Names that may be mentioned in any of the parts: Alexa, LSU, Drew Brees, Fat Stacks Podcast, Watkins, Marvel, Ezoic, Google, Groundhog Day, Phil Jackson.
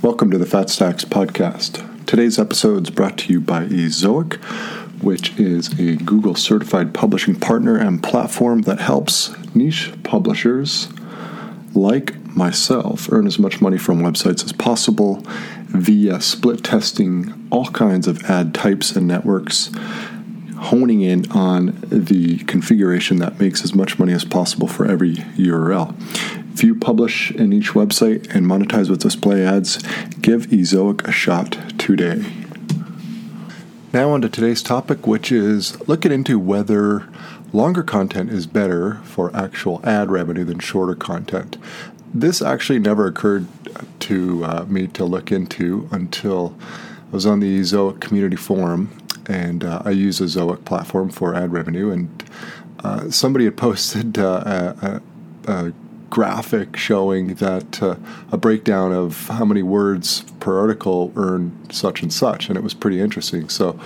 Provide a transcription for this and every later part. Welcome to the Fat Stacks Podcast. Today's episode is brought to you by Ezoic, which is a Google certified publishing partner and platform that helps niche publishers like myself earn as much money from websites as possible via split testing all kinds of ad types and networks, honing in on the configuration that makes as much money as possible for every URL. If you publish in each website and monetize with display ads, give Ezoic a shot today. Now on to today's topic, which is looking into whether longer content is better for actual ad revenue than shorter content. This actually never occurred to me to look into until I was on the Ezoic community forum, and I use Ezoic platform for ad revenue, and somebody had posted a graphic showing that a breakdown of how many words per article earn such and such, and it was pretty interesting. So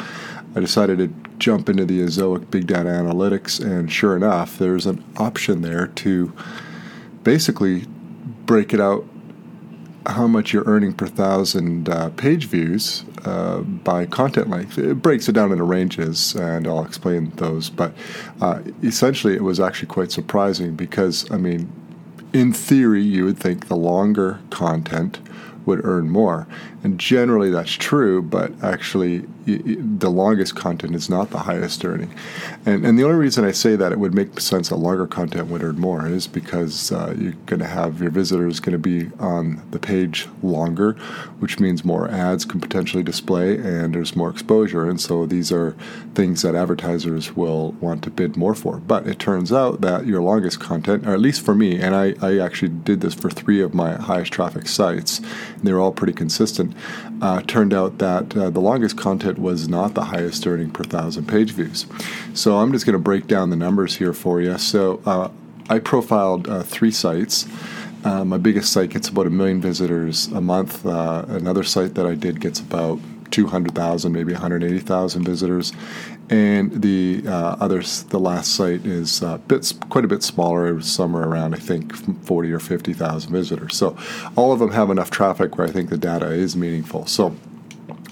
I decided to jump into the Ezoic Big Data Analytics, and sure enough, there's an option there to basically break it out how much you're earning per thousand page views by content length. It breaks it down into ranges, and I'll explain those, but essentially it was actually quite surprising because, I mean, in theory, you would think the longer content would earn more. And generally that's true, but actually the longest content is not the highest earning. And the only reason I say that it would make sense that longer content would earn more is because you're going to have your visitors going to be on the page longer, which means more ads can potentially display and there's more exposure. And so these are things that advertisers will want to bid more for. But it turns out that your longest content, or at least for me, and I actually did this for three of my highest traffic sites, and they were all pretty consistent, turned out that the longest content was not the highest earning per thousand page views. So I'm just going to break down the numbers here for you. So I profiled three sites. My biggest site gets about 1 million visitors a month. Another site that I did gets about 200,000, maybe 180,000 visitors. And the last site is quite a bit smaller, somewhere around, I think, 40 or 50,000 visitors. So all of them have enough traffic where I think the data is meaningful. So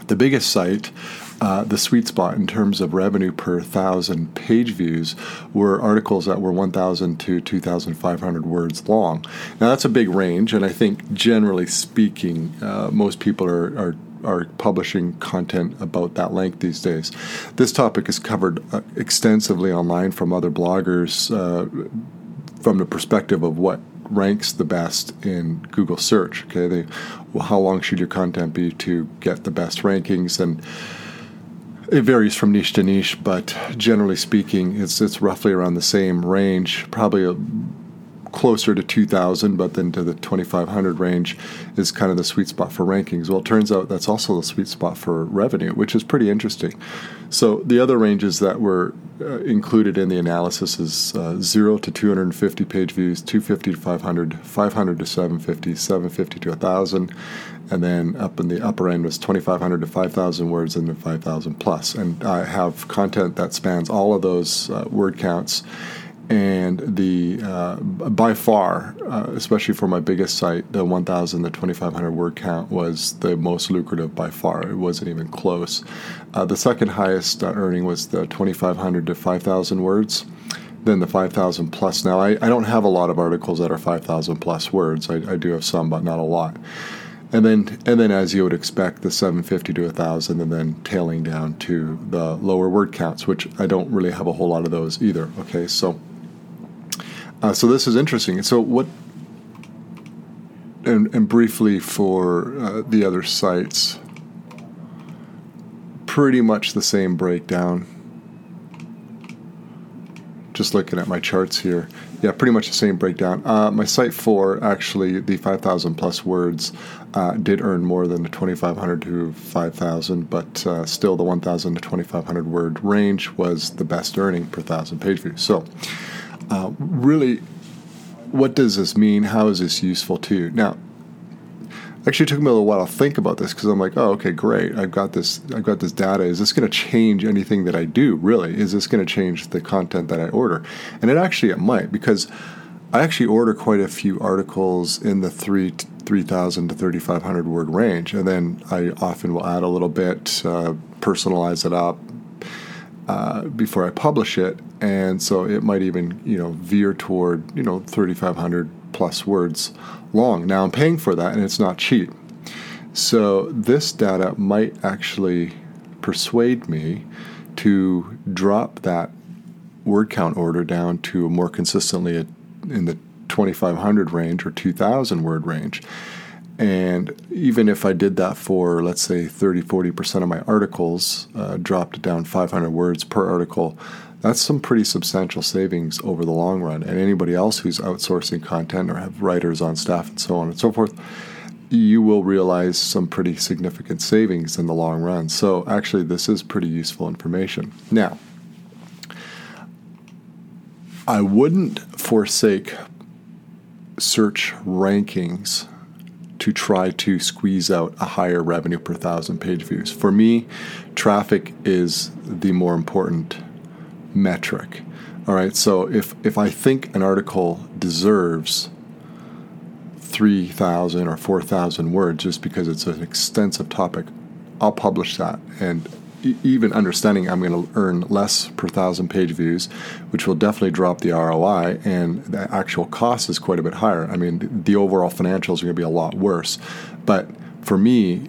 the biggest site, the sweet spot in terms of revenue per thousand page views, were articles that were 1,000 to 2,500 words long. Now that's a big range, and I think generally speaking, most people are publishing content about that length these days. This topic is covered extensively online from other bloggers from the perspective of what ranks the best in Google search. Okay, how long should your content be to get the best rankings? And it varies from niche to niche, but generally speaking, it's roughly around the same range, probably closer to 2,000, but then to the 2,500 range is kind of the sweet spot for rankings. Well, it turns out that's also the sweet spot for revenue, which is pretty interesting. So the other ranges that were included in the analysis is 0 to 250 page views, 250 to 500, 500 to 750, 750 to 1,000, and then up in the upper end was 2,500 to 5,000 words, and then 5,000 plus. And I have content that spans all of those word counts. And the by far, especially for my biggest site, the 1,000 to 2,500 word count was the most lucrative by far. It wasn't even close. The second highest earning was the 2,500 to 5,000 words, then the 5,000 plus. Now, I don't have a lot of articles that are 5,000 plus words. I do have some, but not a lot. And then, as you would expect, the 750 to 1,000, and then tailing down to the lower word counts, which I don't really have a whole lot of those either. Okay, so. So this is interesting. So what, and briefly for the other sites, pretty much the same breakdown. Just looking at my charts here. Yeah, pretty much the same breakdown. My site 4, actually, the 5,000 plus words did earn more than the 2,500 to 5,000, but still the 1,000 to 2,500 word range was the best earning per thousand page views. So. Really, what does this mean? How is this useful to you? Now, actually, it took me a little while to think about this because I'm like, oh, okay, great. I've got this data. Is this going to change anything that I do, really? Is this going to change the content that I order? And it might, because I actually order quite a few articles in the 3,000 to 3,500 word range, and then I often will add a little bit, personalize it up before I publish it, and so it might even veer toward 3,500 plus words long. Now I'm paying for that, and it's not cheap. So this data might actually persuade me to drop that word count order down to more consistently in the 2,500 range or 2,000 word range. And even if I did that for, let's say, 30-40% of my articles, dropped it down 500 words per article, that's some pretty substantial savings over the long run. And anybody else who's outsourcing content or have writers on staff and so on and so forth, you will realize some pretty significant savings in the long run. So actually, this is pretty useful information. Now, I wouldn't forsake search rankings to try to squeeze out a higher revenue per thousand page views. For me, traffic is the more important metric. All right, so if I think an article deserves 3,000 or 4,000 words just because it's an extensive topic, I'll publish that. And even understanding I'm going to earn less per thousand page views, which will definitely drop the ROI, and the actual cost is quite a bit higher. I mean, the overall financials are going to be a lot worse. But for me,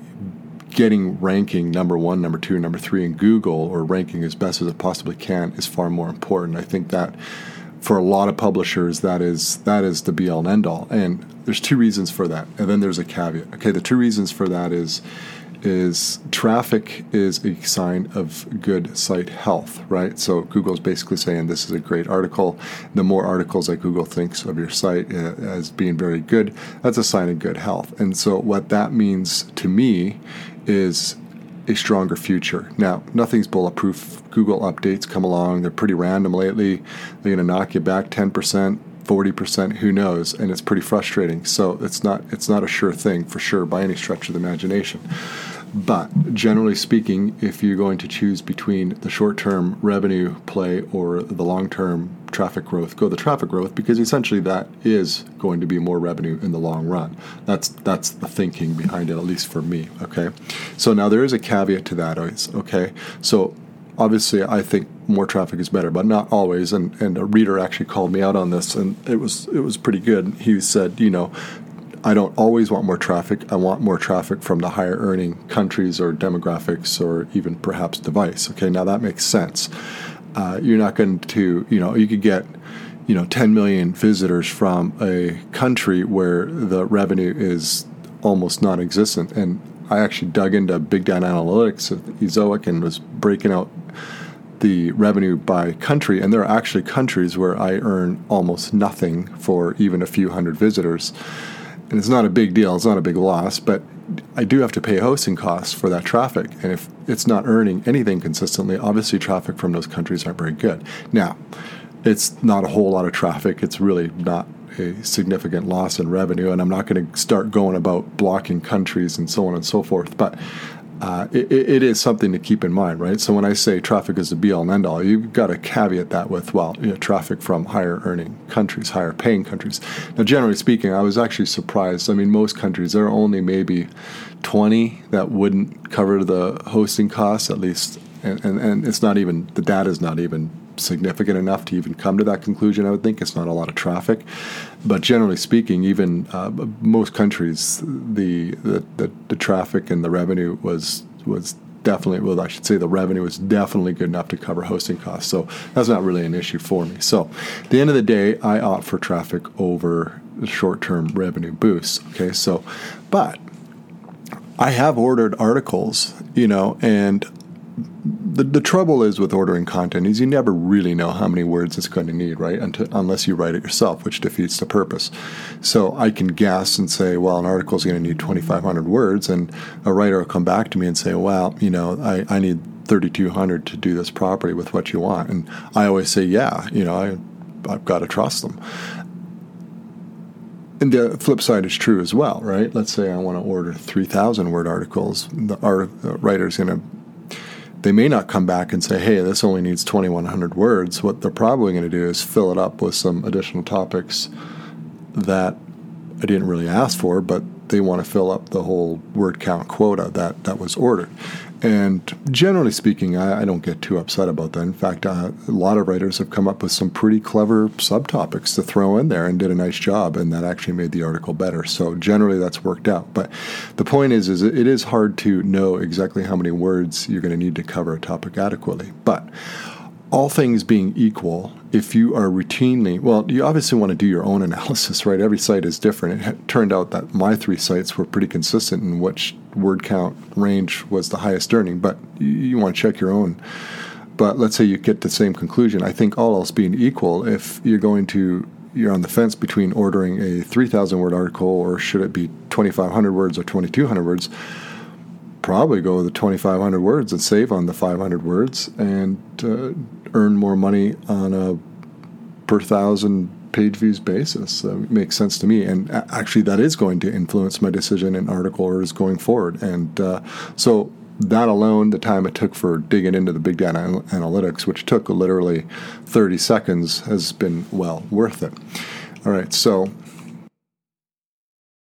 getting ranking number one, number two, number three in Google, or ranking as best as it possibly can, is far more important. I think that for a lot of publishers, that is the be-all and end-all. And there's two reasons for that. And then there's a caveat. Okay, the two reasons for that is traffic is a sign of good site health, right? So Google's basically saying this is a great article. The more articles that Google thinks of your site as being very good, that's a sign of good health. And so what that means to me is a stronger future. Now, nothing's bulletproof. Google updates come along. They're pretty random lately. They're going to knock you back 10%. 40%, who knows, and it's pretty frustrating. So it's not a sure thing for sure by any stretch of the imagination. But generally speaking, if you're going to choose between the short-term revenue play or the long-term traffic growth, go the traffic growth, because essentially that is going to be more revenue in the long run. That's the thinking behind it, at least for me, okay? So now there is a caveat to that, okay? So obviously, I think more traffic is better, but not always. And a reader actually called me out on this, and it was pretty good. He said, I don't always want more traffic. I want more traffic from the higher earning countries or demographics or even perhaps device. Okay, now that makes sense. You're not going to, you could get, 10 million visitors from a country where the revenue is almost non-existent. And I actually dug into big data analytics of Ezoic and was breaking out the revenue by country. And there are actually countries where I earn almost nothing for even a few hundred visitors. And it's not a big deal. It's not a big loss. But I do have to pay hosting costs for that traffic. And if it's not earning anything consistently, obviously traffic from those countries aren't very good. Now, it's not a whole lot of traffic. It's really not a significant loss in revenue, and I'm not going to start going about blocking countries and so on and so forth, but it is something to keep in mind, right? So when I say traffic is the be-all and end-all, you've got to caveat that with, traffic from higher-earning countries, higher-paying countries. Now, generally speaking, I was actually surprised. I mean, most countries, there are only maybe 20 that wouldn't cover the hosting costs, at least, and it's not even, the data is not even significant enough to even come to that conclusion. I would think it's not a lot of traffic, but generally speaking, even most countries, the traffic and the revenue was definitely, well, I should say the revenue was definitely good enough to cover hosting costs. So that's not really an issue for me. So at the end of the day, I opt for traffic over short-term revenue boosts. Okay, so, but I have ordered articles, and the trouble is with ordering content is you never really know how many words it's going to need, right? Unless you write it yourself, which defeats the purpose. So I can guess and say, well, an article is going to need 2,500 words, and a writer will come back to me and say, well, I need 3,200 to do this properly with what you want. And I always say, yeah, I've got to trust them. And the flip side is true as well, right? Let's say I want to order 3,000 word articles. The writer's going to, they may not come back and say, hey, this only needs 2,100 words. What they're probably going to do is fill it up with some additional topics that I didn't really ask for, but they want to fill up the whole word count quota that was ordered. And generally speaking, I don't get too upset about that. In fact, a lot of writers have come up with some pretty clever subtopics to throw in there and did a nice job, and that actually made the article better. So generally that's worked out. But the point is it is hard to know exactly how many words you're going to need to cover a topic adequately. But all things being equal, if you are routinely, well, you obviously want to do your own analysis, right? Every site is different. It turned out that my three sites were pretty consistent in which word count range was the highest earning, but you want to check your own. But let's say you get the same conclusion. I think all else being equal, if you're on the fence between ordering a 3,000 word article or should it be 2,500 words or 2,200 words, probably go with the 2,500 words and save on the 500 words and earn more money on a per 1,000 page views basis. That makes sense to me. And actually, that is going to influence my decision in article orders going forward. And so that alone, the time it took for digging into the big data analytics, which took literally 30 seconds, has been well worth it. All right, so